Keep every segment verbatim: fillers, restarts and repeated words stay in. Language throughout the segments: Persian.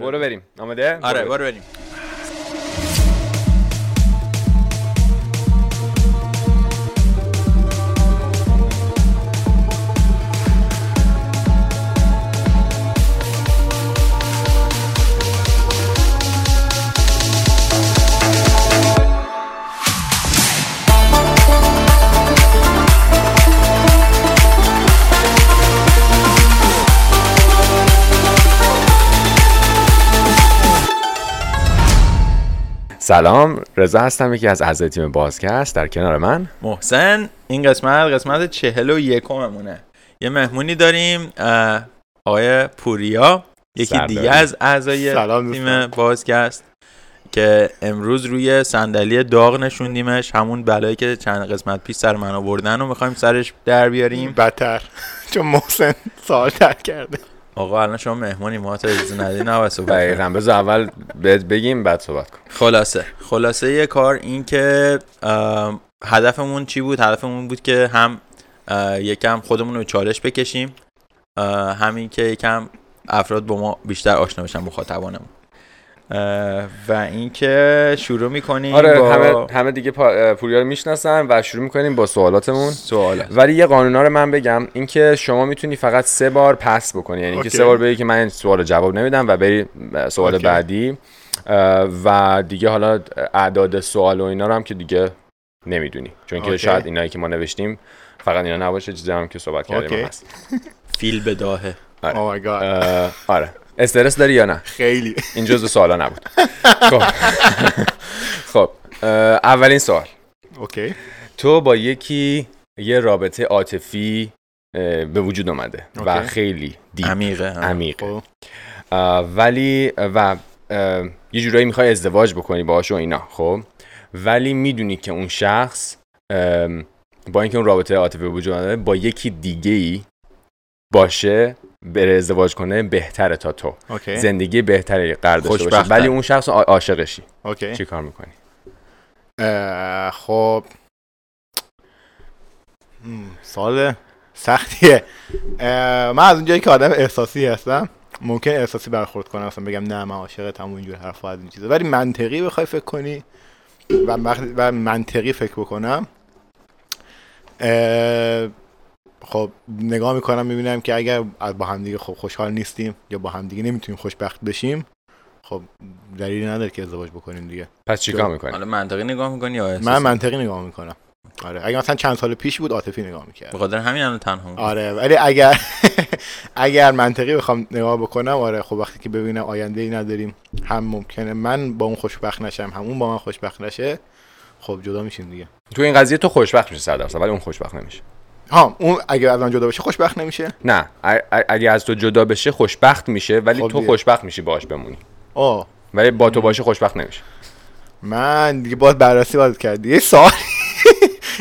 برو بریم. آماده؟ آره برو بریم. سلام، رضا هستم، یکی از اعضای تیم بازگشت. در کنار من محسن. این قسمت قسمت چهل و یکممونه. یه مهمونی داریم، آقای پوریا، یکی دیگه از اعضای تیم بازگشت که امروز روی صندلی داغ نشوندیمش. همون بلایی که چند قسمت پیش سر من آوردن و میخوایم سرش در بیاریم، بدتر، چون محسن سوال کرده. آقا الان شما مهمونی، ما تا زندگی نه واسه دقیقاً. بذار اول بهت بگیم بعد صحبت کنیم. خلاصه خلاصه یه کار این که هدفمون چی بود؟ هدفمون بود که هم یکم خودمون رو چالش بکشیم، همین که یکم افراد با ما بیشتر آشنا بشن، مخاطبانمون. و اینکه شروع می‌کنیم. آره با... همه همه دیگه پا... پوریا رو میشناسن و شروع می‌کنیم با سوالاتمون. سوال. ولی یه قانونا رو من بگم، اینکه شما میتونی فقط سه بار پس بکنی، یعنی اینکه سه بار بگی که من این سوالو جواب نمیدم و بری سوال اوکی. بعدی. و دیگه حالا اعداد سوال و اینا رو هم که دیگه نمیدونی، چون که شاید اینایی که ما نوشتیم فقط اینا نباشه، چیزی هم که صحبت کردیم هست. فیل بداهه. آره. Oh my God. آره. استرس داری یا نه؟ خیلی. این جزء سوالا نبود. خب خب اولین سوال. اوکی. تو با یکی یه رابطه عاطفی به وجود اومده و خیلی دیپ، عمیقه عمیقه، ولی و یه جورایی میخوای ازدواج بکنی باهاش و اینا، خب، ولی میدونی که اون شخص با اینکه اون رابطه عاطفی به وجود اومده با یکی دیگه‌ای باشه، بره ازدواج کنه بهتره تا تو. اوکی. زندگی بهتری قرار داشته باشه، ولی اون شخص عاشقشی. چی کار میکنی؟ خب سوال سختیه. من از اونجایی که آدم احساسی هستم ممکن احساسی برخورد کنم، مثلا بگم نه من عاشقتم و اینجور حرفا از این چیزا، ولی منطقی بخوای فکر کنی و و منطقی فکر بکنم، خب نگاه میکنم میبینم که اگر با همدیگه خب خوشحال نیستیم یا با همدیگه نمیتونیم خوشبخت بشیم، خب دلیلی نداره که ازدواج بکنیم دیگه. پس چیکار میکنی؟ حالا منطقی نگاه میکنی یا احساسی؟ من منطقی نگاه میکنم. آره اگه مثلا چند سال پیش بود عاطفی نگاه میکردم، بخاطر همین الان تنها میکنم. آره ولی اگر اگر منطقی بخوام نگاه بکنم، آره خب وقتی که ببینم آینده‌ای نداریم، هم ممکنه من با اون خوشبخت نشم همون با من خوشبخت نشه، خب جدا میشیم دیگه. تو این قضیه تو خوشبخت میشی صد درصد، ولی اون خوشبخت نمیشه. ها، اون اگه از من جدا بشه خوشبخت نمیشه؟ نه، اگه از تو جدا بشه خوشبخت میشه، ولی خب تو دیه. خوشبخت میشی باهاش بمونی. آه ولی با تو باشه خوشبخت نمیشه. من دیگه باز بررسی باز کردی. یه سوال.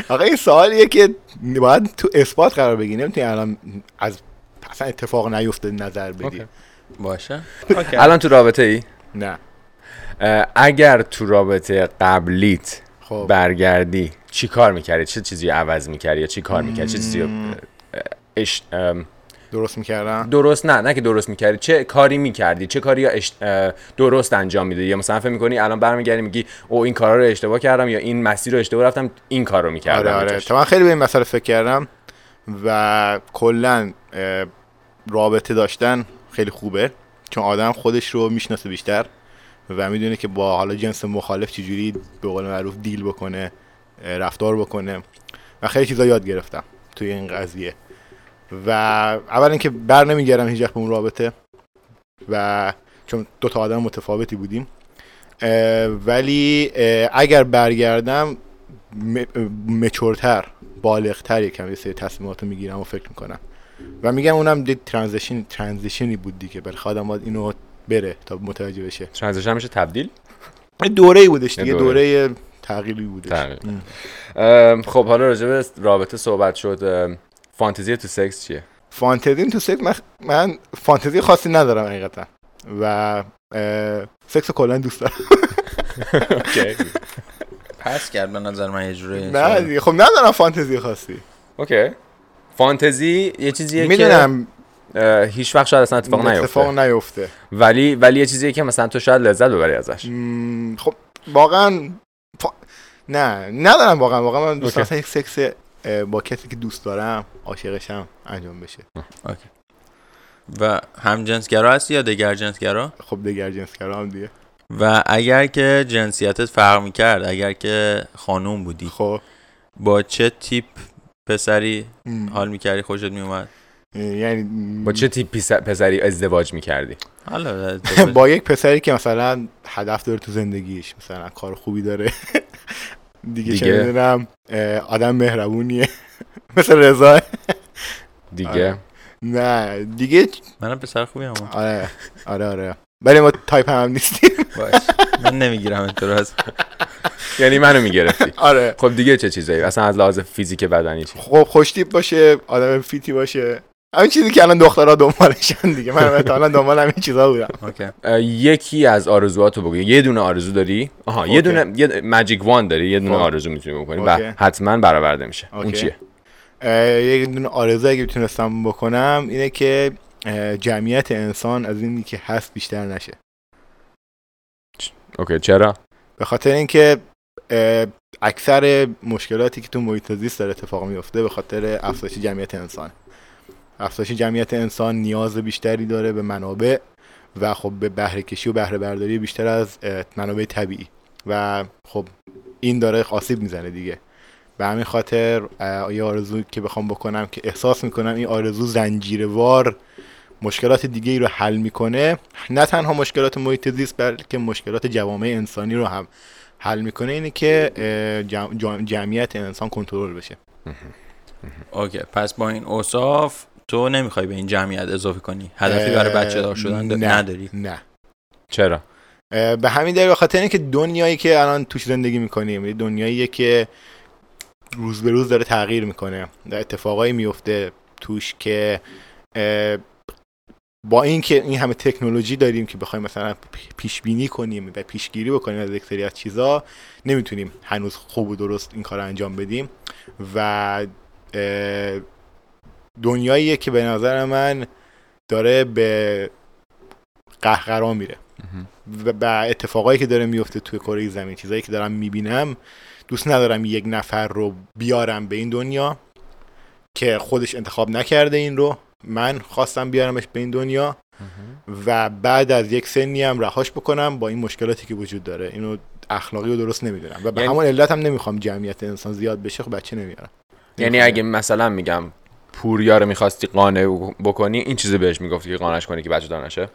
آقا این سوالیه که باید تو اثبات قرار بگی، نمیتونی الان از اصلا اتفاق نیفته نظر بدی. اوکی. باشه. اوکی. الان تو رابطه ای؟ نه. اگر تو رابطه قبلیت خب. برگردی چی کار میکردی؟ چه چیزی عوض میکردی یا چی کار میکردی؟ چه چیزی اش... درست میکردم؟ درست نه نه که درست میکردی، چه کاری میکردی؟ چه کاری اش... درست انجام میدادی؟ یا مثلا فکر میکنی الان برمیگردی میگی او این کارا رو اشتباه کردم یا این مسیر رو اشتباه رفتم، این کار رو میکردم. آره آره تو من خیلی به این مسئله فکر کردم و کلا رابطه داشتن خیلی خوبه، چون آدم خودش رو میشناسه بیشتر و میدونه که با حالا جنس مخالف چجوری به قول معروف دیل بکنه، رفتار بکنه و خیلی چیزا یاد گرفتم توی این قضیه. و اول اینکه بر نمیگردم هیچ وقت به اون رابطه، و چون دو تا آدم متفاوتی بودیم، ولی اگر برگردم مچورتر، بالغتر یکم یه سری تصمیماتو میگیرم و فکر میکنم و میگم اونم دید ترانزیشن ترانزیشنی بود دیگه، برای خودم باید اینو بره تا متوجه بشه. ترانزیشن میشه تبدیل، دوره‌ای بودش دیگه، دوره تغییری بودش. خب حالا راجع به رابطه صحبت شد، فانتزی تو سکس چیه؟ فانتزی تو سکس، من, من فانتزی خاصی ندارم حقیقتا و سکس رو کلا دوست دارم. پس کرد به نظر من یه جوری. نه خب ندارم فانتزی خاصی. اوکی. فانتزی یه چیزیه که میدونم هیچ وقت شاید اصلا اتفاق نیفته اتفاق نیفته ولی ولی یه چیزیه که مثلا تو شاید لذت ببری ازش. م... خب واقعا فا... نه ندارم واقعا واقعا من دوست داشتم یک سکس با کسی که دوست دارم عاشقشم انجام بشه. اوکی. و هم جنسگرا هستی یا دگر جنسگرا؟ خب دگر جنسگرا هم دیگه. و اگر که جنسیتت فرق می‌کرد، اگر که خانوم بودی، خب با چه تیپ پسری م. حال می‌کردی، خوشت میومد؟ یعنی با چه تیپ پسری ازدواج می‌کردی؟ حالا با یک پسری که مثلا هدف داره تو زندگیش، مثلا کار خوبی داره دیگه, دیگه. چه می‌دونم آدم مهربونیه مثل رضا دیگه. نه دیگه منم پسر خوبی هم. آره آره آره ولی ما تایپ هم نیستیم. باش من نمیگیرم اینطور از یعنی منو میگرفتی. آره خب دیگه چه چیزایی اصلا از لحاظ فیزیک بدنی؟ خب خوشتیپ باشه، آدم فیتی باشه، همین چیزی که الان دخترها دنبالشن دیگه. من مثلا دنبال همین چیزا بودم. اوکی. یکی از آرزوهاتو بگو. یه دونه آرزو داری؟ آها یه دونه یه ماجیک وان داری، یه دونه آرزو میتونی بکنی و حتما برآورده میشه. اون چیه؟ یه دونه آرزو اگه میتونستم بکنم اینه که جمعیت انسان از اینی که هست بیشتر نشه. اوکی چرا؟ به خاطر اینکه اکثر مشکلاتی که تو محیط زیست داره اتفاق میفته به خاطر افزایش جمعیت انسان. افزایش جمعیت انسان نیاز بیشتری داره به منابع و خب به بهره کشی و بهره برداری بیشتر از منابع طبیعی و خب این داره آسیب میزنه دیگه. به همین خاطر یه آرزو که بخوام بکنم که احساس میکنم این آرزو زنجیروار مشکلات دیگه ای رو حل میکنه، نه تنها مشکلات محیط زیست بلکه مشکلات جوامع انسانی رو هم حل میکنه، اینه که جمعیت انسان کنترل بشه. اوکی پس با این اوصاف تو نمیخوای به این جمعیت اضافه کنی؟ هدفی برای بچه دار شدن نداری؟ نه. چرا؟ به همین دلیل، به خاطر اینکه دنیایی که الان توش زندگی میکنیم دنیاییه که روز به روز داره تغییر میکنه، در اتفاقایی میفته توش که با اینکه این همه تکنولوژی داریم که بخوایم مثلا پیش بینی کنیم و پیشگیری بکنیم از یک سری از چیزا، نمیتونیم هنوز خوب و درست این کارو انجام بدیم و دنیاییه که به نظر من داره به قهقرا میره و با اتفاقایی که داره میفته توی کره زمین، چیزایی که دارم میبینم، دوست ندارم یک نفر رو بیارم به این دنیا که خودش انتخاب نکرده این رو، من خواستم بیارمش به این دنیا و بعد از یک سنی هم رهاش بکنم با این مشکلاتی که وجود داره. اینو اخلاقی و درست نمیدونم و به یعنی... همون علت هم نمیخوام جمعیت انسان زیاد بشه، خب بچه نمیارم. یعنی نمیخوام. اگه مثلا میگم پوریا رو میخواستی قانع بکنی، این چیزو بهش میگفتی که قانعش کنی که بچه دار نشه؟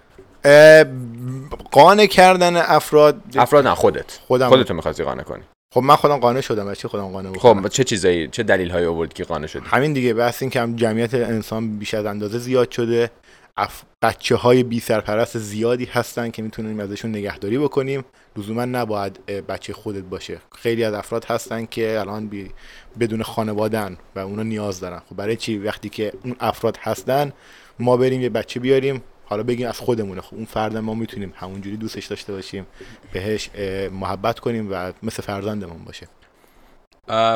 قانع کردن افراد افراد نه خودت خودم... خودت رو میخواستی قانع کنی. خب من خودم قانع شدم. بچه خودم قانع بودم. خب چه چیزایی چه دلیل‌هایی آوردی که قانع شدی؟ همین دیگه، بس این که جمعیت انسان بیش از اندازه زیاد شده، اف... بچه‌های بی سرپرست زیادی هستن که میتونیم ازشون نگهداری بکنیم، لزوما نباید بچه خودت باشه. خیلی از افراد هستن که الان بی... بدون خانواده‌ن و اونا نیاز دارن. خب برای چی وقتی که اون افراد هستن ما بریم یه بچه بیاریم، حالا بگیم از خودمونه؟ خب اون فرد ما میتونیم همونجوری دوستش داشته باشیم، بهش محبت کنیم و مثل فرزندمون باشه.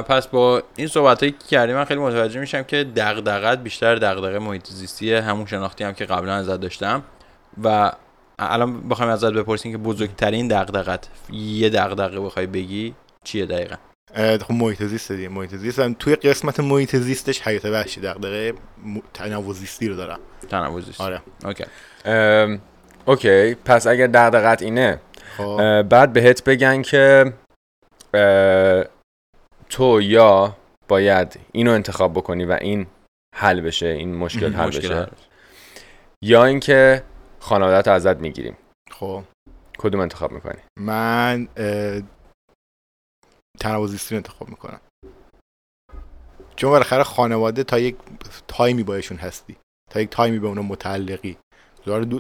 پس با این صحبتایی که کردیم من خیلی متوجه میشم که دغدغه‌ت بیشتر دغدغه محیط زیستیه، همون شناختی هم که قبلا ازت داشتم و الان بخوایم ازت بپرسیم که بزرگترین دغدغه‌ت یه دغدغه بخوای بگی چیه دقیقاً؟ خب محیط زیست دیگه. محیط زیست هم توی قسمت محیط زیستش حیات وحشی دغدغه تنوع زیستی رو دارم. تنوع زیست. آره. اوکی. اوکی پس اگر دغدغه‌ت اینه بعد بهت بگن که تو یا باید اینو انتخاب بکنی و این حل بشه، این مشکل حل مشکل بشه حل. یا اینکه خانواده‌ت رو ازت میگیریم، خب کدوم انتخاب میکنی؟ من تنوع زیستی رو انتخاب میکنم، چون بالاخره خانواده تا یک تایمی باشون هستی، تا یک تایمی به اونا متعلقی.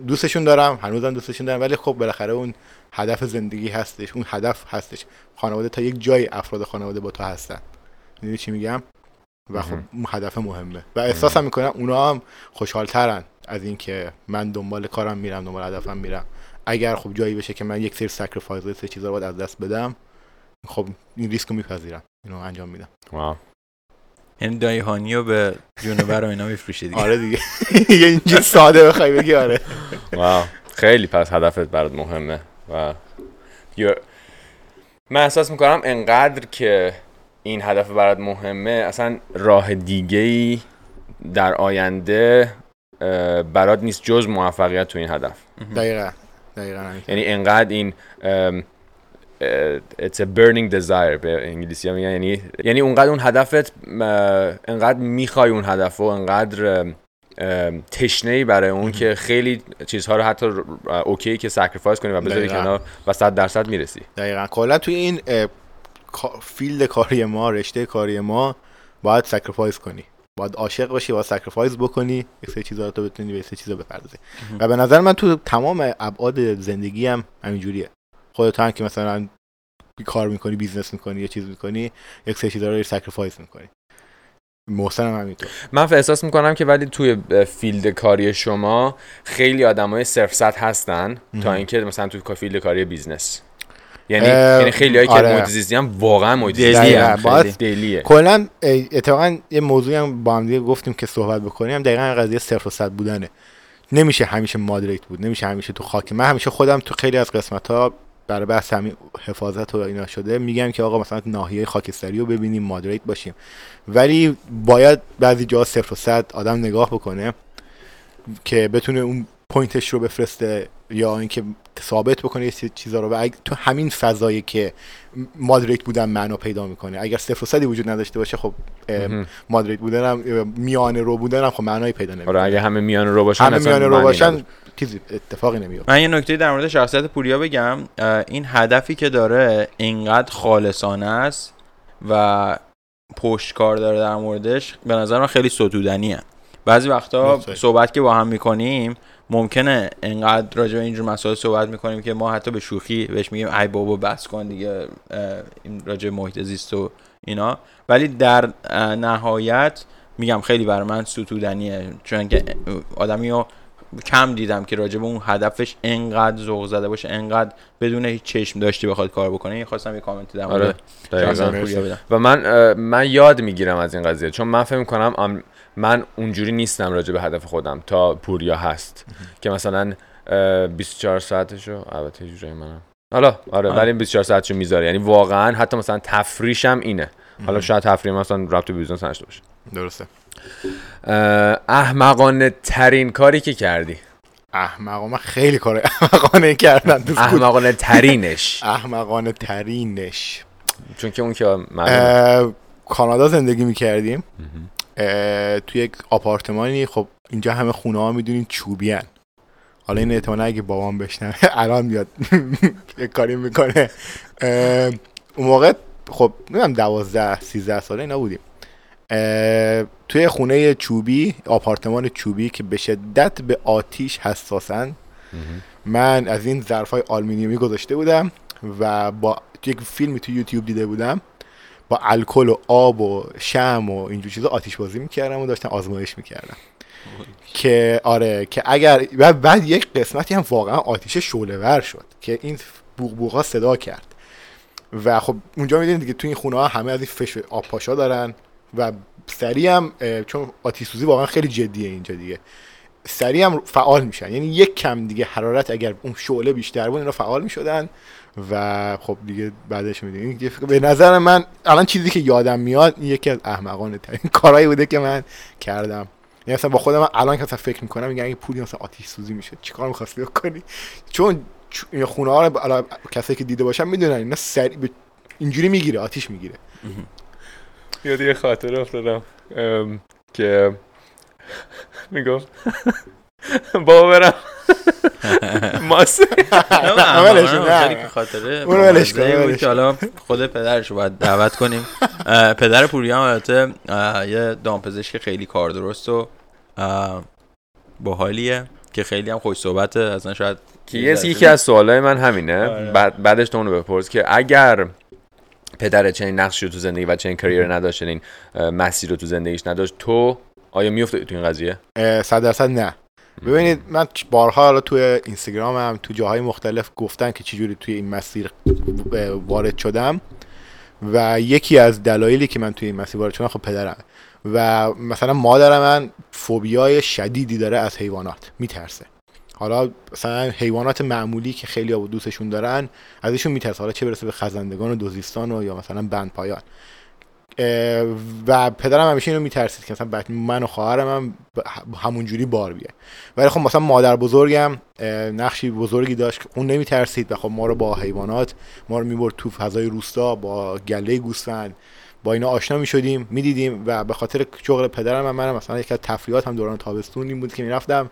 دوستشون دارم، هنوزم دوستشون دارم، ولی خب بالاخره اون هدف زندگی هستش، اون هدف هستش. خانواده تا یک جای افراد خانواده با تو هستن، میدونی چی میگم؟ و خب اون هدف مهمه و احساسم میکنم اونا هم خوشحالترن از این که من دنبال کارم میرم، دنبال هدفم میرم. اگر خب جایی بشه که من یک سری سکریفایس و چیزا رو باید از دست بدم، خب این ریسک رو میپذیرم، اینو انجام میدم. واو. یعنی دایهانیو به جنوبر و اینا میفروشه دیگه. آره دیگه، یه اینجوری ساده بخوای بگی. آره واو، خیلی پس هدفت برات مهمه و من احساس میکنم انقدر که این هدف برات مهمه اصلا راه دیگه‌ای در آینده برات نیست جز موفقیت تو این هدف. دقیقاً دقیقاً، یعنی انقدر این it's a burning desire به انگلیسی میگن، یعنی یعنی اونقدر اون هدفت انقدر میخوای اون هدفو، انقدر تشنه‌ای برای اون که خیلی چیزها رو حتی اوکی که سکریفایس کنی و بذاری کنار و صد درصد میرسی. دقیقاً کلا توی این فیلد کاری ما، رشته کاری ما، باید سکریفایس کنی، باید عاشق باشی، باید سکریفایس بکنی، یک سری چیزا رو تو بتونی به سری چیزا بپردازی. و به نظر من تو تمام ابعاد زندگیم هم همینجوریه. خودت هم که مثلا کار میکنی، بیزنس میکنی، یه چیز میکنی، یک سری چیزا رو سکریفایس میکنی. محسن هم همینطور. من احساس میکنم که ولی توی فیلد کاری شما خیلی آدمای صرف سطح هستن تا اینکه مثلا تو فیلد کاری بیزنس، یعنی یعنی خیلیایی که آره. معجزه‌ای هم واقعا معجزه‌ای باز دلیه. کلا اتفاقا یه موضوعی هم با هم دیگه گفتیم که صحبت بکنیم، دقیقاً قضیه صفر و صد بودنه. نمیشه همیشه مادریت بود، نمیشه همیشه تو خاک. من همیشه خودم تو خیلی از قسمت‌ها برای بحث همین حفاظت و اینا شده میگم که آقا مثلا ناحیه خاکستری رو ببینیم، مادریت باشیم، ولی باید بعضی جا صفر و صد آدم نگاه بکنه که بتونه اون پوینتش رو بفرسته یا اینکه ثابت بکنه یه چیزا رو. و اگه تو همین فضایی که مادریت بودن معنا پیدا میکنه، اگر صفر و صدی وجود نداشته باشه خب مادریت بودن هم میانه رو بودن هم خب معنایی پیدا نمیکنه. آره اگه همه میانه رو باشن، همه میانه رو باشن چیزی اتفاقی نمیفته. من یه نکته در مورد شخصیت پوریا بگم، این هدفی که داره اینقدر خالصانه است و پشتکار داره در موردش، به نظر من خیلی ستودنیه. بعضی وقتا صحبت که با هم میکنیم ممکنه انقدر راجع به اینجور مسائل صحبت میکنیم که ما حتی به شوخی بهش میگیم ای بابا بس کن دیگه این راجع به محیط زیست و اینا، ولی در نهایت میگم خیلی برای من ستودنیه، چون که آدمیو کم دیدم که راجع به اون هدفش انقدر ذوق زده باشه، انقدر بدون هیچ چشم داشتی بخواد کار بکنه. این خواستم یه کامنت دیدم. آره دقیقاً. و من من یاد میگیرم از این قضیه، چون من فکر میکنم من اونجوری نیستم راجع به هدف خودم تا پوریا هست که مثلا بیست و چهار ساعتشو البته جوری منم حالا آره ولی بیست و چهار ساعتشو میذاره، یعنی واقعا حتی مثلا تفریشم اینه. حالا شاید تفریح مثلا رابطه بیزنس نشته باشه. درسته. احمقانه ترین کاری که کردی؟ احمقانه خیلی کار احمقانه کردم. احمقانه ترینش. احمقانه ترینش چون که اون که معلومه کانادا زندگی می‌کردیم تو یک آپارتمانی، خب اینجا همه خونه‌ها می‌دونین چوبی ان. حالا این احتمالاً اگه بابام بشنوه الان میاد یه کاری میکنه. اون موقع خب نمیدونم دوازده سیزده ساله اینا بودیم، توی خونه چوبی، آپارتمان چوبی که به شدت به آتیش حساسن. من از این ظرفای آلومینیومی گذاشته بودم و با یک فیلمی تو یوتیوب دیده بودم با الکل و آب و شمع و اینجور چیزا آتیش بازی میکردم و داشتم آزمایش میکردم که آره که اگر و بعد یک قسمتی هم واقعا آتیش شعله ور شد که این بوقبوقا صدا کرد و خب اونجا میدونید دیگه تو این خونه ها همه از این فش آب پاشا دارن و سریع هم چون آتش سوزی واقعا خیلی جدیه اینجا دیگه، سریع هم فعال میشن، یعنی یک کم دیگه حرارت اگر اون شعله بیشتر بود اینا فعال میشدن و خب دیگه بعدش میدونید. به نظر من الان چیزی که یادم میاد یکی از احمقانه ترین کارهایی بوده که من کردم، یعنی مثلا با خودم الان که مثلا فکر میکنم میگم اگه پولی مثلا آتش سوزی میشد چیکار می‌خواستی بکنی، چون این خونه ها رو کسایی که دیده باشن میدونن اینا سریع ب... اینجوری میگیره، آتیش میگیره. یاد یه خاطره افتادم که میگفت بابا برم ماسه اولش نه خاطره اولش بود که حالا خود پدرشو باید دعوت کنیم. پدر پوریا هم البته یه دامپزشک خیلی کار درست و باحالیه که خیلی هم خوش صحبته، اصلا شاید یکی از سوالای من همینه. بعد بعدش تو اونو بپرس که اگر پدرت چنین نقشی رو تو زندگی و چنین کریر نداشت، چنین مسیر رو تو زندگیش نداشت، تو آیا میافتید تو این قضیه؟ صد درصد نه. ببینید من بارها حالا تو اینستاگرامم تو جاهای مختلف گفتم که چجوری توی این مسیر وارد شدم و یکی از دلایلی که من توی این مسیر وارد شدم خب پدرمه و مثلا مادر من فوبیای شدیدی داره از حیوانات، میترسه. حالا مثلا حیوانات معمولی که خیلی ها دوستشون دارن ازشون میترسه، حالا چه برسه به خزندگان و دوزیستان و یا مثلا بندپایان. و پدرم همیشه اینو میترسید که مثلا من و خواهرم هم همونجوری بار بیه، ولی خب مثلا مادر بزرگم نقشی بزرگی داشت که اون نمیترسید و خب ما رو با حیوانات، ما رو میبرد تو فضای روستا، با گله گوسفند، با اینا آشنا میشدیم، میدیدیم. و به خاطر شغل پدرم هم من مثلا یک از تفریحات هم دوران تابستون این بود که میرفتم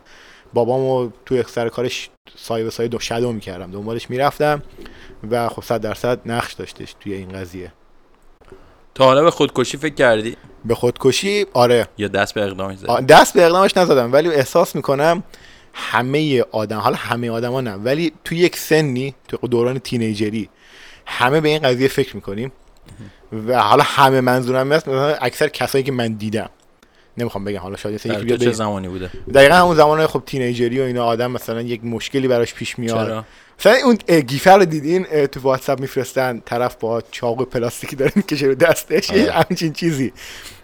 بابامو توی سر کارش سایه به سایه شادو میکردم، دنبالش میرفتم و خب صد درصد نقش داشتش توی این قضیه. تا حالا به خودکشی فکر کردی؟ به خودکشی؟ آره. یا دست به اقدامش زدی؟ دست به اقدامش نزدم، ولی احساس میکنم همه آدم، حالا همه آدما نه، ولی تو یک سنی، تو دوران تینیجری همه به این قضیه فکر میکنیم. و حالا همه منظورم هست مثلا اکثر کسایی که من دیدم، نمیخوام بگم حالا شاید یکی بیاد چه زمانی بوده، دقیقاً همون زمانه خب تینیجری و اینا، آدم مثلا یک مشکلی براش پیش میاد. چرا؟ مثلا اون گیفر رو دیدین تو واتساپ میفرستن، طرف با چاقو پلاستیکی داره میکشه رو دستش، همچین چیزی.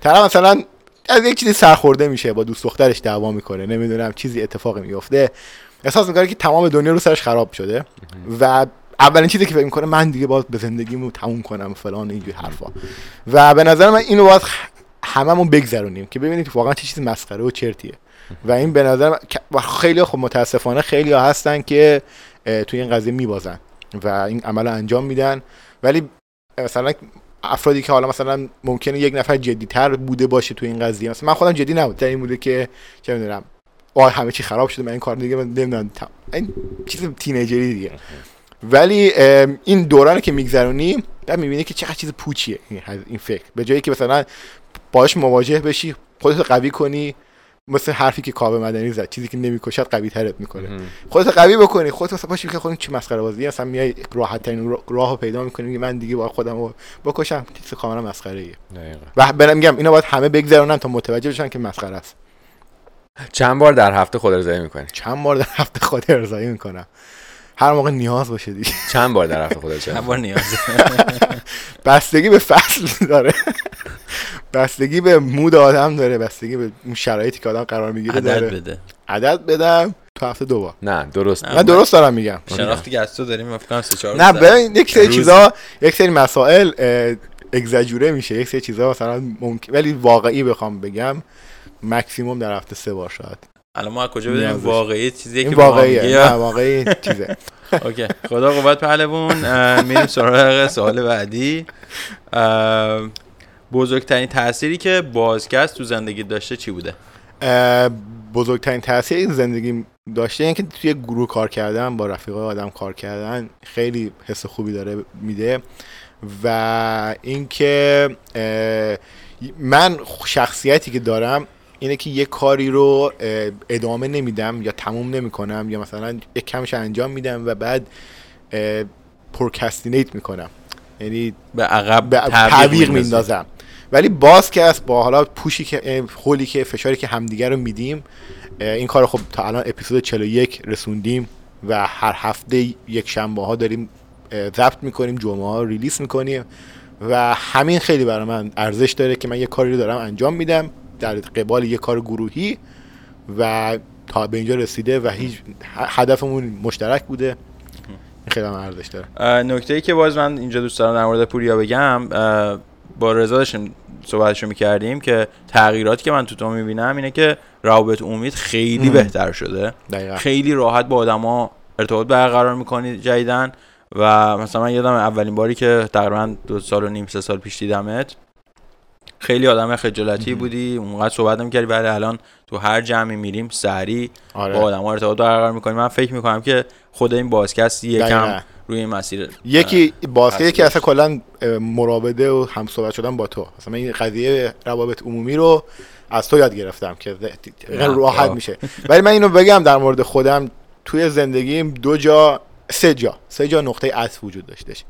طرف مثلا از یک چیزی سرخورده میشه، با دوست دخترش دعوا میکنه، نمیدونم چیزی اتفاقی میفته، احساس میکنه که تمام دنیا رو سرش خراب شده و اولین چیزی که فکر میکنه من دیگه باید به زندگیمو تموم کنم فلان اینجور حرفا. و به نظر من اینو باید هممون بگذرونیم که ببینید واقعا چه چیز مسخره و چرتیه. و این به نظر من خیلی خب متاسفانه خیلی ها هستن که توی این قضیه میبازن و این عمل رو انجام میدن، ولی مثلا افرادی که حالا مثلا ممکنه یک نفر جدی‌تر بوده باشه توی این قضیه، مثلا من خودم جدی نبودم، این بوده که چه میدونم آ همه چی خراب شده، من این کار دیگه نمیدونم، این چیز تینیجری دیگه. ولی این دورانی که میگذرونی بعد میبینی که چه چیز پوچیه این فکر، به جایی که مثلا باش مواجه بشی، خودت قوی کنی، مثل حرفی که کاوه مدنی زد، چیزی که نمیکشد قوی ترت میکنه. خودت قوی بکنی، خودت مثلا باشی که خودت چه مسخره بازی هستم، میای راحت ترین راهو پیدا میکنی که من دیگه با خودمو بکشم، چیز کاملا مسخره ایه. و برام میگم اینا باید همه بگذرونن تا متوجه بشن که مسخره است. چند بار در هفته خود ارضایی میکنی؟ چند بار در هفته خود ارضایی میکنم؟ هر موقع نیاز باشه دیگه. چند بار در هفته خود ارضایی؟ چند بار نیاز؟ بستگی به فصل داره. بستگی به مود آدم داره، بستگی به اون شرایطی که آدم قرار میگیره داره. عدد بده. عدد بدم تو هفته دو بار. نه درست. نه من درست دارم میگم. شناختی که از تو داریم افکان سه چهار. نه ببین یک سری چیزا، یک سری مسائل اگزاجوره میشه، یک سری چیزا مثلا ممکن، ولی واقعی بخوام بگم ماکسیمم در هفته سه بار شاید. الان ما کجا بدیم واقعی چیزی که واقعیه؟ نه واقعی چیزه. اوکی. خدا قوت پهلوون. میریم سراغ سوال بعدی. بزرگترین تأثیری که بازگشت تو زندگی داشته چی بوده؟ بزرگترین تأثیری زندگی داشته اینکه توی گروه کار کردن، با رفیقای آدم کار کردن خیلی حس خوبی داره میده. و اینکه من شخصیتی که دارم اینه که یه کاری رو ادامه نمیدم یا تموم نمیکنم، یا مثلا یک کمش انجام میدم و بعد پرکستینیت میکنم، یعنی به عقب تعویق میندازم. ولی باز که از با حالا پوشی که هولی که فشاری که همدیگه رو میدیم، این کارو خب تا الان اپیزود چهل و یک رسوندیم و هر هفته یک شنبه ها داریم ضبط میکنیم، جمعه ها ریلیز میکنیم و همین خیلی برای من ارزش داره که من یه کاری رو دارم انجام میدم در قبال یه کار گروهی و تا به اینجا رسیده و هیچ هدفمون مشترک بوده، خیلی هم ارزش داره. نکته‌ای که باز من اینجا دوست دارم در مورد پوریا بگم، با رضا داشتیم صحبتشو می‌کردیم که تغییراتی که من تو تو می‌بینم اینه که روابط امید خیلی ام. بهتر شده. دقیقا. خیلی راحت با آدما ارتباط برقرار می‌کنی جدیداً. و مثلا من یادم اولین باری که تقریباً دو سال و نیم سه سال پیش دیدمت، خیلی آدم خجالتی ام. بودی، اونقدر صحبت نمی‌کردی، ولی الان تو هر جمعی میریم سریع آره. با آدما ارتباط برقرار می‌کنیم. من فکر می‌کنم که خود این بازکست یکم روی این مسیر، یکی بازکست که اصلا کلا مراوده و هم صحبت شدن با تو، مثلا این قضیه روابط عمومی رو از تو یاد گرفتم که راحت میشه. ولی من اینو بگم در مورد خودم، توی زندگیم دو جا سه جا سه جا نقطه عطف وجود داشتش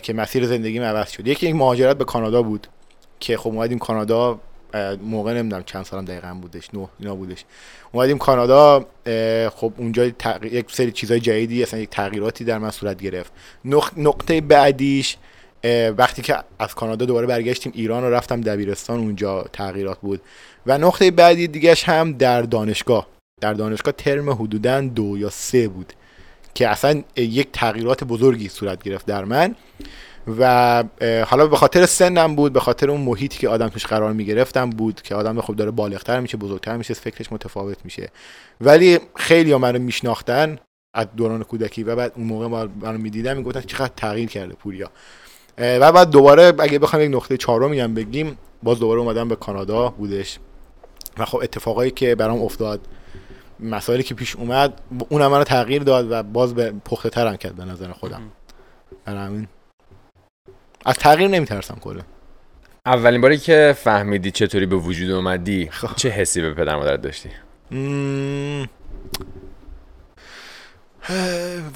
که مسیر زندگیم عوض شد. یکی این مهاجرت به کانادا بود که خب اومدیم کانادا، موقع نمیدونم چند سالم دقیقاً بودش، نه اینا بودش، اومدیم کانادا. خب اونجا تق... یک سری چیزای جدیدی، اصلا یک تغییراتی در من صورت گرفت. نق... نقطه بعدیش وقتی که از کانادا دوباره برگشتیم ایران و رفتم دبیرستان، اونجا تغییرات بود. و نقطه بعدی دیگهش هم در دانشگاه، در دانشگاه ترم حدوداً دو یا سه بود که اصلا یک تغییرات بزرگی صورت گرفت در من. و حالا به خاطر سنم بود، به خاطر اون محیطی که آدم توش قرار میگرفتم بود که آدم خب داره بالغتر میشه، بزرگتر میشه، فکرش متفاوت میشه. ولی خیلی ها منو میشناختن از دوران کودکی و بعد اون موقع منو میدیدن میگفتن چقدر تغییر کرده پوریا. و بعد دوباره اگه بخوام یک نقطه چهارم میگم بگیم، باز دوباره اومدم به کانادا بودش و خب اتفاقایی که برام افتاد، مسائلی که پیش اومد، اونم منو تغییر داد و باز به پخته‌ترم کرد به نظر خودم. برامین از تغییر نمیترسم کلا. اولین باری که فهمیدی چطوری به وجود اومدی، خب. چه حسی به پدر مادرت داشتی؟ مم...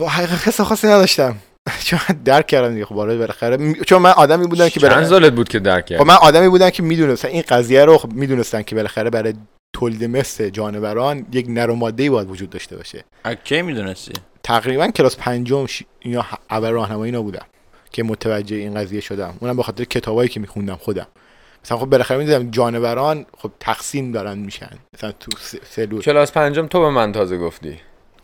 و حقیقت حس خاصی نداشتم. چون درک کردم دیگه، خب بالاخره چون من آدمی بودم که چند سالت بود که درک کردم. خب من آدمی بودم که میدونستم این قضیه رو، خب میدونستم که بالاخره برای تولید مثل جانوران یک نر و ماده‌ای باید وجود داشته باشه. کی میدونستی؟ تقریبا کلاس پنجم ش... اینا اول راهنمایی اینا بودم که متوجه این قضیه شدم، اونم به خاطر کتابایی که میخوندم خودم. مثلا خب بالاخره میدیدم جانوران خب تقسیم دارن میشن، مثلا تو سلول. کلاس پنجم تو به من تازه گفتی؟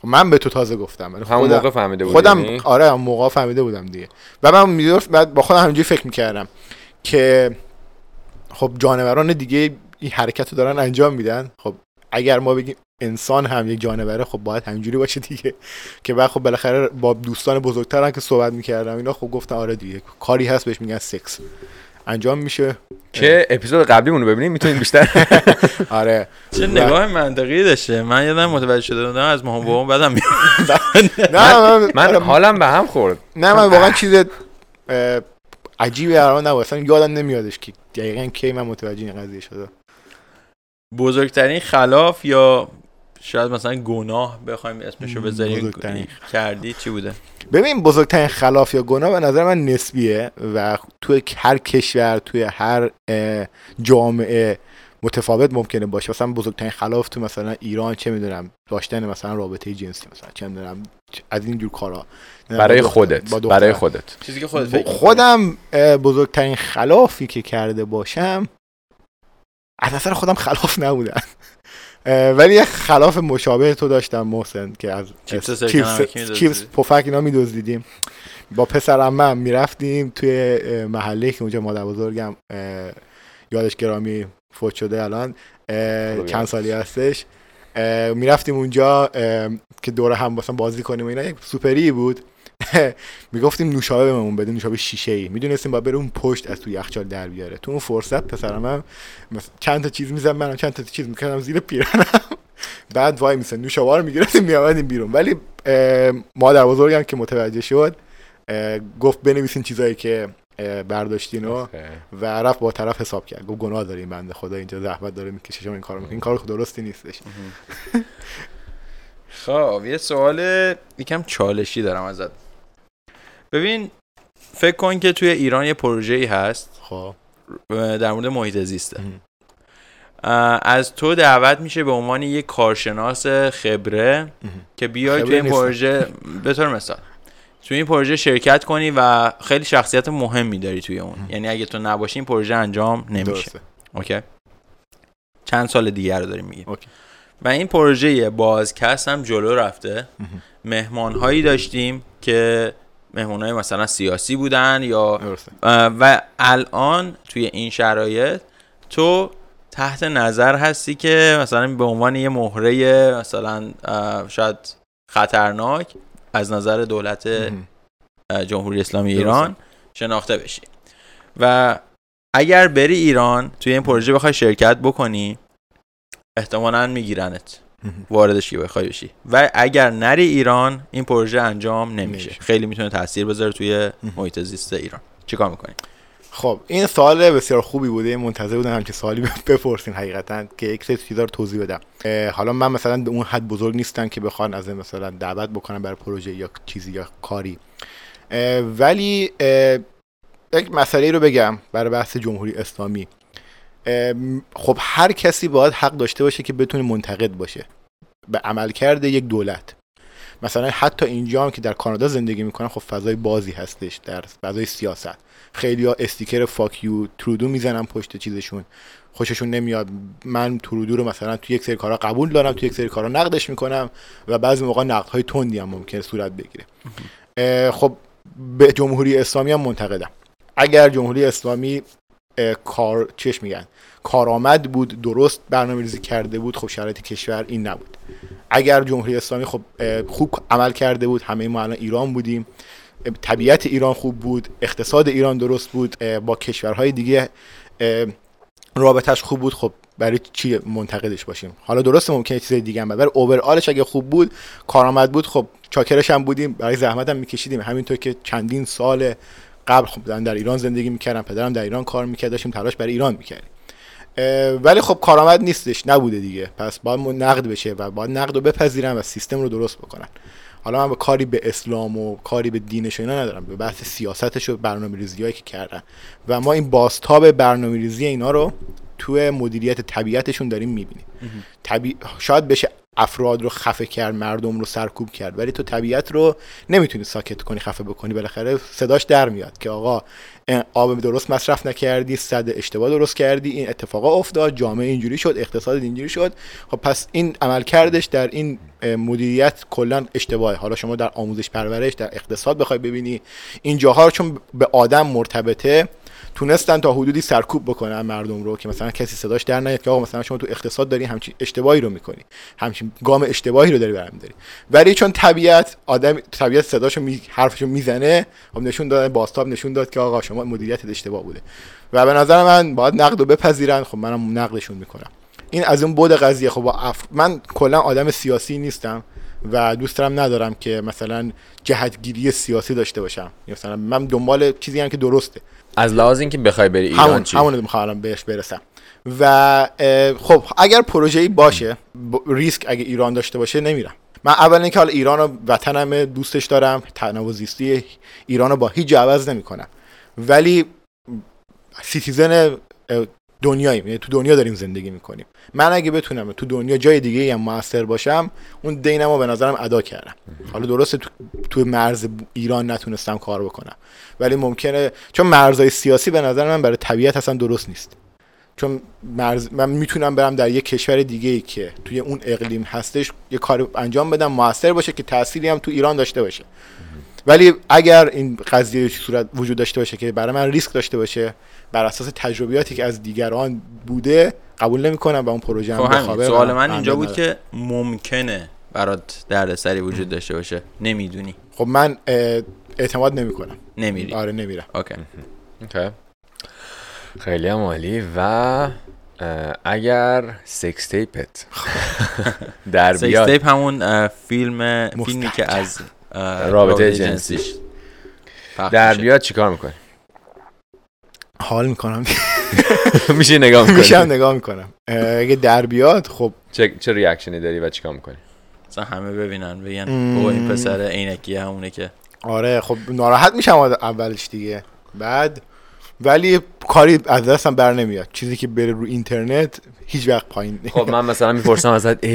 من به تو تازه گفتم. همون خودم... موقع فهمیده بودم خودم نی؟ آره همون موقع فهمیده بودم دیگه. و من میدرفت بعد با خودم همینجوری فکر میکردم که خب جانوران دیگه این حرکت رو دارن انجام میدن، خب اگر ما بگیم انسان هم یک جانوره، خب باید همینجوری باشه دیگه. که بعد خب بالاخره با دوستان بزرگترم که صحبت میکردم اینا، خب گفتن آره دیگه کاری هست بهش میگن سکس انجام میشه. که اپیزود قبلیمونو ببینید میتونید بیشتر. آره چه نگاه منطقی داشته. من یادم متوجه شده بودم از مامان بابام بدم میاد. نه من حالم به هم خورد. نه من واقعا چیز عجیبی برام نبود، اصلا یادم نمیادش که دقیقاً کی من متوجه این قضیه شدم. بزرگترین خلاف یا شاید مثلا گناه بخوایم اسمشو بذاریم کردی چی بوده؟ ببین بزرگترین خلاف یا گناه به نظر من نسبیه و توی هر کشور، توی هر جامعه متفاوت ممکنه باشه. مثلا بزرگترین خلاف تو مثلا ایران چه میدونم داشتن مثلا رابطه جنسی، مثلا چه میدونم از این جور کارا برای خودت، برای خودت چیزی که خودت فکر. خودم بزرگترین خلافی که کرده باشم از اصلا خودم خلاف نبودن، ولی یه خلاف مشابه تو داشتم محسن که از چیپس پفک اینا میدزدیدیم. با پسر عمم میرفتیم توی محله که اونجا مادر بزرگم یادش گرامی فوت شده الان چند سالی هستش، میرفتیم اونجا که دوره هم مثلا بازی کنیم اینا. یک سوپری بود میگفتیم نوشابه بهمون بده، نوشابه شیشه ای. میدونستیم باید بره اون پشت از تو یخچال در بیاره. تو اون فرصت پسرم هم چند تا چیز میزدم، منم چند تا چیز میکردم زیر پیرنم. بعد وای میسن نوشابه رو میگرفتیم میآوردیم بیرون. ولی مادر بزرگم که متوجه شد گفت بنویسین چیزایی که برداشتینو و رفت با طرف حساب کرد. گفت گناه دارین بنده خدا اینجا زحمت داره میکشه شما این کارو میکنین، کار درستی نیستش. خب یه سوال یکم چالشی دارم ازت. ببین فکر کن که توی ایران یه پروژه‌ای هست خب در مورد محیط زیسته. از تو دعوت میشه به عنوان یک کارشناس خبره اه. که بیای توی این پروژه به طور مثال توی این پروژه شرکت کنی و خیلی شخصیت مهمی داری توی اون اه. یعنی اگه تو نباشی این پروژه انجام نمیشه. اوکی. چند سال دیگر رو داریم میگیم. اوکی. و این پروژه بازکست هم جلو رفته. مهمان‌هایی داشتیم که مهمان‌های مثلا سیاسی بودن یا و الان توی این شرایط تو تحت نظر هستی که مثلا به عنوان یه مهره مثلا شاید خطرناک از نظر دولت جمهوری اسلامی ایران شناخته بشی و اگر بری ایران توی این پروژه بخوای شرکت بکنی احتمالاً میگیرنت واردش که بخوای بشی و اگر نری ایران این پروژه انجام نمیشه. خیلی میتونه تاثیر بذاره توی محیط زیست ایران. چیکار میکنی؟ خب این سوال بسیار خوبی بوده، منتظر بودم همچین سوالی بپرسین حقیقتا که یک سری چیزا رو توضیح بدم. حالا من مثلا اون حد بزرگ نیستم که بخوام از مثلا دعوت بکنم برای پروژه یا چیزی یا کاری، ولی یک مسئله رو بگم برای بحث جمهوری اسلامی. خب هر کسی باید حق داشته باشه که بتونه منتقد باشه به عملکرد یک دولت. مثلا حتی اینجا هم که در کانادا زندگی میکنن خب فضای بازی هستش، در فضای سیاست خیلی‌ها استیکر فاک یو ترودو میزنن پشت چیزشون، خوششون نمیاد. من ترودو رو مثلا تو یک سری کارا قبول دارم، تو یک سری کارا نقدش میکنم و بعضی موقع نقدهای تندی هم ممکنه صورت بگیره. خب به جمهوری اسلامی هم منتقدم. اگر جمهوری اسلامی کار چش میگن کارآمد بود، درست برنامه‌ریزی کرده بود، خب شرایط کشور این نبود. اگر جمهوری اسلامی خب خوب عمل کرده بود، همه ما الان ایران بودیم، طبیعت ایران خوب بود، اقتصاد ایران درست بود، با کشورهای دیگه رابطهش خوب بود، خب برای چی منتقدش باشیم؟ حالا درسته ممکنه چیزای دیگه هم بود، برای اوورالش اگه خوب بود، کارآمد بود، خب چاکرش هم بودیم، برای زحمت هم می‌کشیدیم، همینطور که چندین سال قبل خب در ایران زندگی میکردم، پدرم در ایران کار میکرد، داشتیم تلاش برای ایران میکردیم، ولی خب کارآمد نیستش، نبوده دیگه. پس باید نقد بشه و باید نقد رو بپذیرن و سیستم رو درست بکنن. حالا من کاری به اسلام و کاری به دینش و اینا ندارم، به بحث سیاستش و برنامه‌ریزی‌هایی که کردن و ما این بازتاب برنامه‌ریزی اینا رو توی مدیریت طبیعتشون داریم میبینیم. طبیع... شاید بشه افراد رو خفه کرد، مردم رو سرکوب کرد، ولی تو طبیعت رو نمیتونی ساکت کنی، خفه بکنی، بالاخره صداش در میاد که آقا آب درست مصرف نکردی، سد اشتباه درست کردی، این اتفاقا افتاد، جامعه اینجوری شد، اقتصاد اینجوری شد. خب پس این عملکردش در این مدیریت کلا اشتباهه. حالا شما در آموزش پرورش، در اقتصاد بخوای ببینی این جاها چون به آدم مرتبطه، تونستن تا حدودی سرکوب بکنن مردم رو که مثلا کسی صداش در نیاد که آقا مثلا شما تو اقتصاد داری همچین اشتباهی رو میکنی، همچین گام اشتباهی رو داری برمی‌داری. ولی چون طبیعت آدم طبیعت صداشو می... حرفشو میزنه، هم نشون داد، بازتاب نشون داد که آقا شما مدیریتت اشتباه بوده و به نظر من باید نقد رو بپذیرن. خب منم نقدشون میکنم. این از اون بود قضیه. خب اف... من کلا آدم سیاسی نیستم و دوستم ندارم که مثلا جهتگیری سیاسی داشته باشم، مثلا من دنبال چیزی هم که درسته. از لحاظ اینکه بخوای بری ایران همون، چی همون می‌خوام بهش برسم. و خب اگر پروژه‌ای باشه، ریسک اگه ایران داشته باشه نمیرم. من اول اینکه حالا ایران و وطنم دوستش دارم، تنوع زیستی ایران رو با هیچ عوض نمی‌کنم، ولی سیتیزن دنیاییم، یعنی تو دنیا داریم زندگی میکنیم. من اگه بتونم تو دنیا جای دیگه‌ای هم موثر باشم، اون دینمو به نظرم ادا کردم. حالا درسته تو, تو مرز ایران نتونستم کار بکنم، ولی ممکنه، چون مرزهای سیاسی به نظر من برای طبیعت اصلا درست نیست، چون مرز من میتونم برم در یک کشور دیگه‌ای که توی اون اقلیم هستش یه کار انجام بدم موثر باشه که تأثیری هم تو ایران داشته باشه. ولی اگر این قضیه صورت وجود داشته باشه که برای من ریسک داشته باشه، بر اساس تجربیاتی که از دیگران بوده، قبول نمی‌کنم و اون پروژه هم بخوابه. سوال من اینجا بود که ممکنه برات دردسری وجود داشته باشه، نمیدونی. خب من اعتماد نمی‌کنم. نمیری. آره نمیرم. اوکی. اوکی. خیلی عالی. و اگر سکس تیپت در بیاد، سکس تیپ همون فیلم فیلمی که از رابطه جنسیش در بیاد، چیکار می‌کنی؟ حال میکنم میشه نگاه میکنم میشه نگاه میکنم اگه در بیاد. خب چه چه ریاکشنی داری و چیکار میکنی؟ مثلا همه ببینن بگن اوه این پسر عینکی همونه که آره. خب ناراحت میشم اولش دیگه، بعد ولی کاری از دستم بر نمیاد. چیزی که بره رو اینترنت هیچ وقت پایین. خب من مثلا میپرسم ازت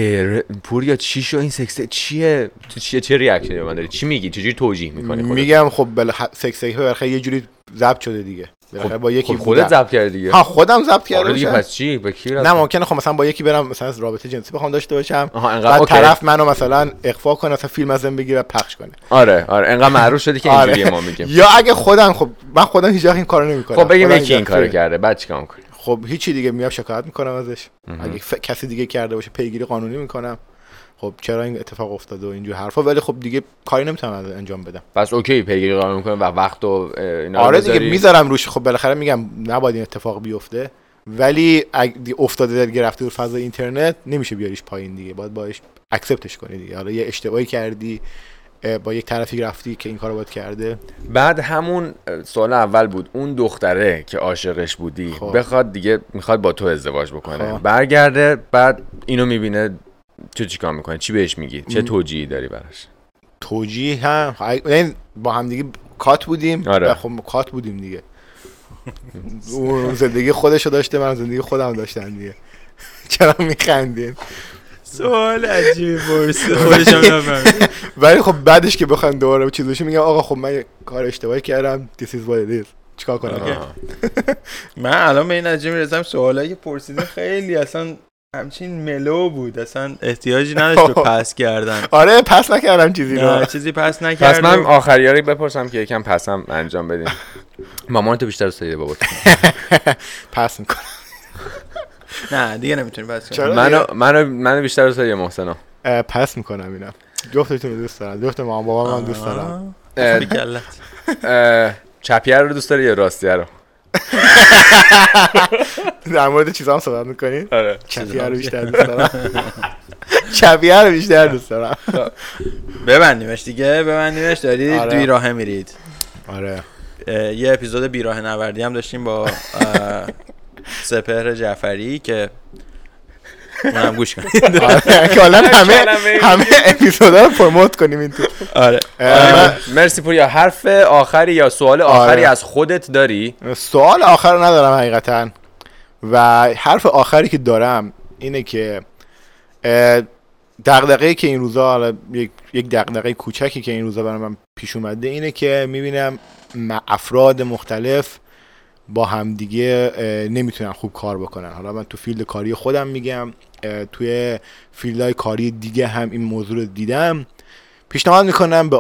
پوریا چی شو این سکس چیه؟ تو چیه چه ریاکشنی من داری؟ چی میگی؟ چجوری توجیه میکنی خودت؟ میگم خب بله سکس سکس برخه یه جوری ضبط شده دیگه. خب با یکی خودت ضبط کردی دیگه. ها خودم ضبط کردم. دیگه پس چی؟ با کی رابطه؟ نه ممکنه خب مثلا با یکی برم مثلا رابطه جنسی بخوام داشته باشم، بعد طرف منو مثلا اخفا کنه، مثلا فیلم ازم بگیره پخش کنه. آره آره انقدر معروف شده که اینجوری ما میگیم. یا اگه خودم خب من خودم هیچ وقت این کارو نمیکنم. خب بگیم یکی این کارو کرده، بعد چیکار میکنی؟ خب هیچی دیگه، میام شکایت میکنم ازش. اگه ف... کسی دیگه کرده باشه پیگیری قانونی میکنم. خب چرا این اتفاق افتاد و اینجور حرفا، ولی خب دیگه کاری نمیتونم انجام بدم. پس اوکی پیگیری قانونی میکنم و وقت و اینا آره دیگه میذارم روش. خب بالاخره میگم نباید این اتفاق بیفته، ولی اگه افتاده در گرفته در فضای اینترنت نمیشه بیاریش پایین دیگه، باید باش اکسپتش کنی دیگه. حالا یه اشتباهی کردی، با یک طرفی رفتی که این کارو باید کرده. بعد همون سوال اول بود، اون دختره که عاشقش بودی خوب. بخواد دیگه میخواد با تو ازدواج بکنه خوب. برگرده بعد اینو میبینه چه چیکار میکنه؟ چی بهش میگی؟ چه توجیهی داری براش؟ توجیه هم با هم دیگه کات بودیم آره. خب کات بودیم دیگه اون زندگی خودشو داشته، من زندگی خودم داشتم دیگه. چرا میخندین؟ سوال عجیبی پرسید خودشم نفهمید. ولی خب بعدش که بخوام دوباره چیز بشه میگم آقا خب من کار اشتباهی کردم، this is what it is، چیکار کنم؟ من الان به این عجیبی رسیدم سوالایی که پرسیدن خیلی اصلا همچین ملو بود، اصلا احتیاجی نداشت به پس کردن. آره پس نکردم چیزی رو. نه چیزی پس نکردم. پس من آخری‌ها رو بپرسم که یکم پسم انجام بدین. مامان تو بیشتر سیده بابا تو. پس می‌کنم. نه دیگه نمیتونی پس کنی. منو منو منو بیشتر سیده محسنا. پس می‌کنم اینا. جفتتون دوست دارم. جفت مامان بابا من دوست دارم. بی‌گلت. چپی‌ها رو دوست داری یا راستی‌ها رو؟ در مورد چیزا هم صحبت میکنین؟ آره چپی‌ها رو بیشتر دوست دارم چپی‌ها رو بیشتر دوست دارم ببندیمش دیگه، ببندیمش. دارید دوی راه میرید. آره یه اپیزود بیراه نوردی هم داشتیم با سپهر جعفری که منم گوش کنید. آره کلا همه همه اپیزودا رو پروموت کنیم این تو. آره مرسی پوریا. حرف آخری یا سوال آخری از خودت داری؟ سوال آخر ندارم حقیقتا، و حرف آخری که دارم اینه که دغدغه‌ای که این روزا یک یک دغدغه کوچکی که این روزا برام پیش اومده اینه که میبینم افراد مختلف با همدیگه نمیتونن خوب کار بکنن. حالا من تو فیلد کاری خودم میگم، توی فیلدهای کاری دیگه هم این موضوع رو دیدم. پیشنهاد میکنم به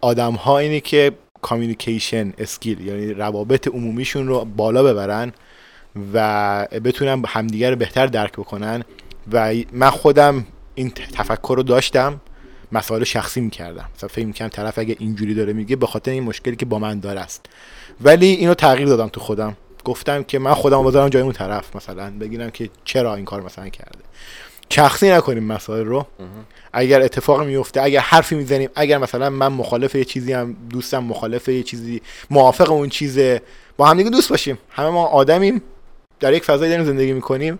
آدم‌ها اینه که کامیونیکیشن اسکیل، یعنی روابط عمومیشون رو بالا ببرن و بتونن همدیگه رو بهتر درک بکنن. و من خودم این تفکر رو داشتم، مسائل شخصی میکردم، مثلا فکر میکنم طرف اگه اینجوری داره میگه به خاطر این مشکلی که با من داره است. ولی اینو تغییر دادم تو خودم، گفتم که من خودم بذارم جای اون طرف، مثلا بگیرم که چرا این کار مثلا کرده. شخصی نکنیم مسائل رو. اگر اتفاق میفته، اگر حرفی میزنیم، اگر مثلا من مخالف یه چیزی هم دوستم مخالف یه چیزی موافق اون چیزه، با هم دیگه دوست باشیم. همه ما آدمیم، در یک فضای داریم زندگی میکنیم.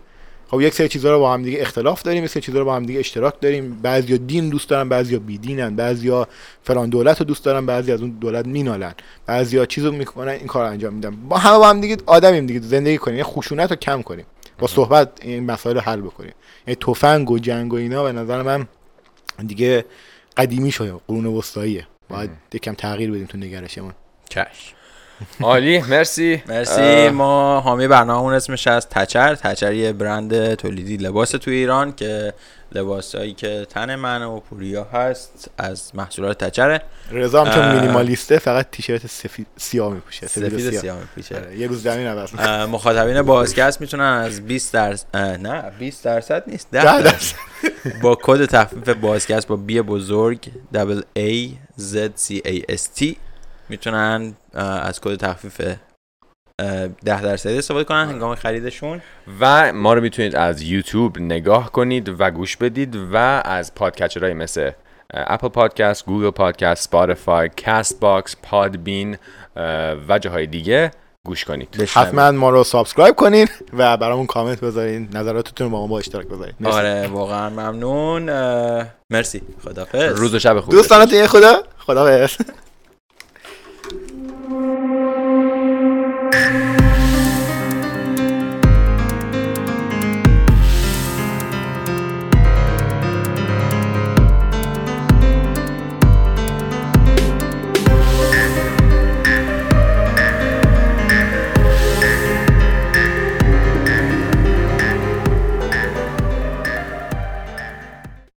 خب یک سری چیزا رو با هم دیگه اختلاف داریم، یک سری چیزا رو با هم دیگه اشتراک داریم. بعضیا دین دوست دارن، بعضیا بی دینن، بعضیا فلان دولت رو دوست دارن، بعضیا از اون دولت مینالن، بعضیا چیزو میکنن، این کارو انجام میدن. با همه با هم دیگه آدمیم دیگه، زندگی کنیم، خشونت رو کم کنیم، با صحبت این مسائل رو حل بکنیم. یعنی تفنگ و جنگ و اینا به نظر من دیگه قدیمی شده، قرون وسطاییه. باید یکم تغییر بدیم تو نگرشمون. چش عالی. مرسی مرسی. ما حامی برنامه‌مون اسمش از تچر. تچر یه برند تولیدی لباس تو ایران که لباسایی که تن من و پوریا هست از محصولات تچره. رضا هم چون مینیمالیسته فقط تیشرت سفید سیاه میپوشه. سفید سیاه میپوشه. یه روز زمین عوض میشه. مخاطبین بازگشت میتونن از بیست درصد نه بیست درصد نیست ده درصد با کد تخفیف بازگشت با بی بزرگ دبل A Z C A S T میتونن از کد تخفیف ده درصدی استفاده کنن هنگام خریدشون. و ما رو میتونید از یوتیوب نگاه کنید و گوش بدید و از پادکچرهای مثل اپل پادکست، گوگل پادکست، اسپاتیفای، کاست باکس، پادبین و جاهای دیگه گوش کنید. حتما ما رو سابسکرایب کنید و برامون کامنت بذارید، نظراتتون رو با ما با اشتراک بذارید. مرسی. آره واقعا ممنون. مرسی. خدافظ. روز و شب خوب. دوستانتون خدا. خدافظ.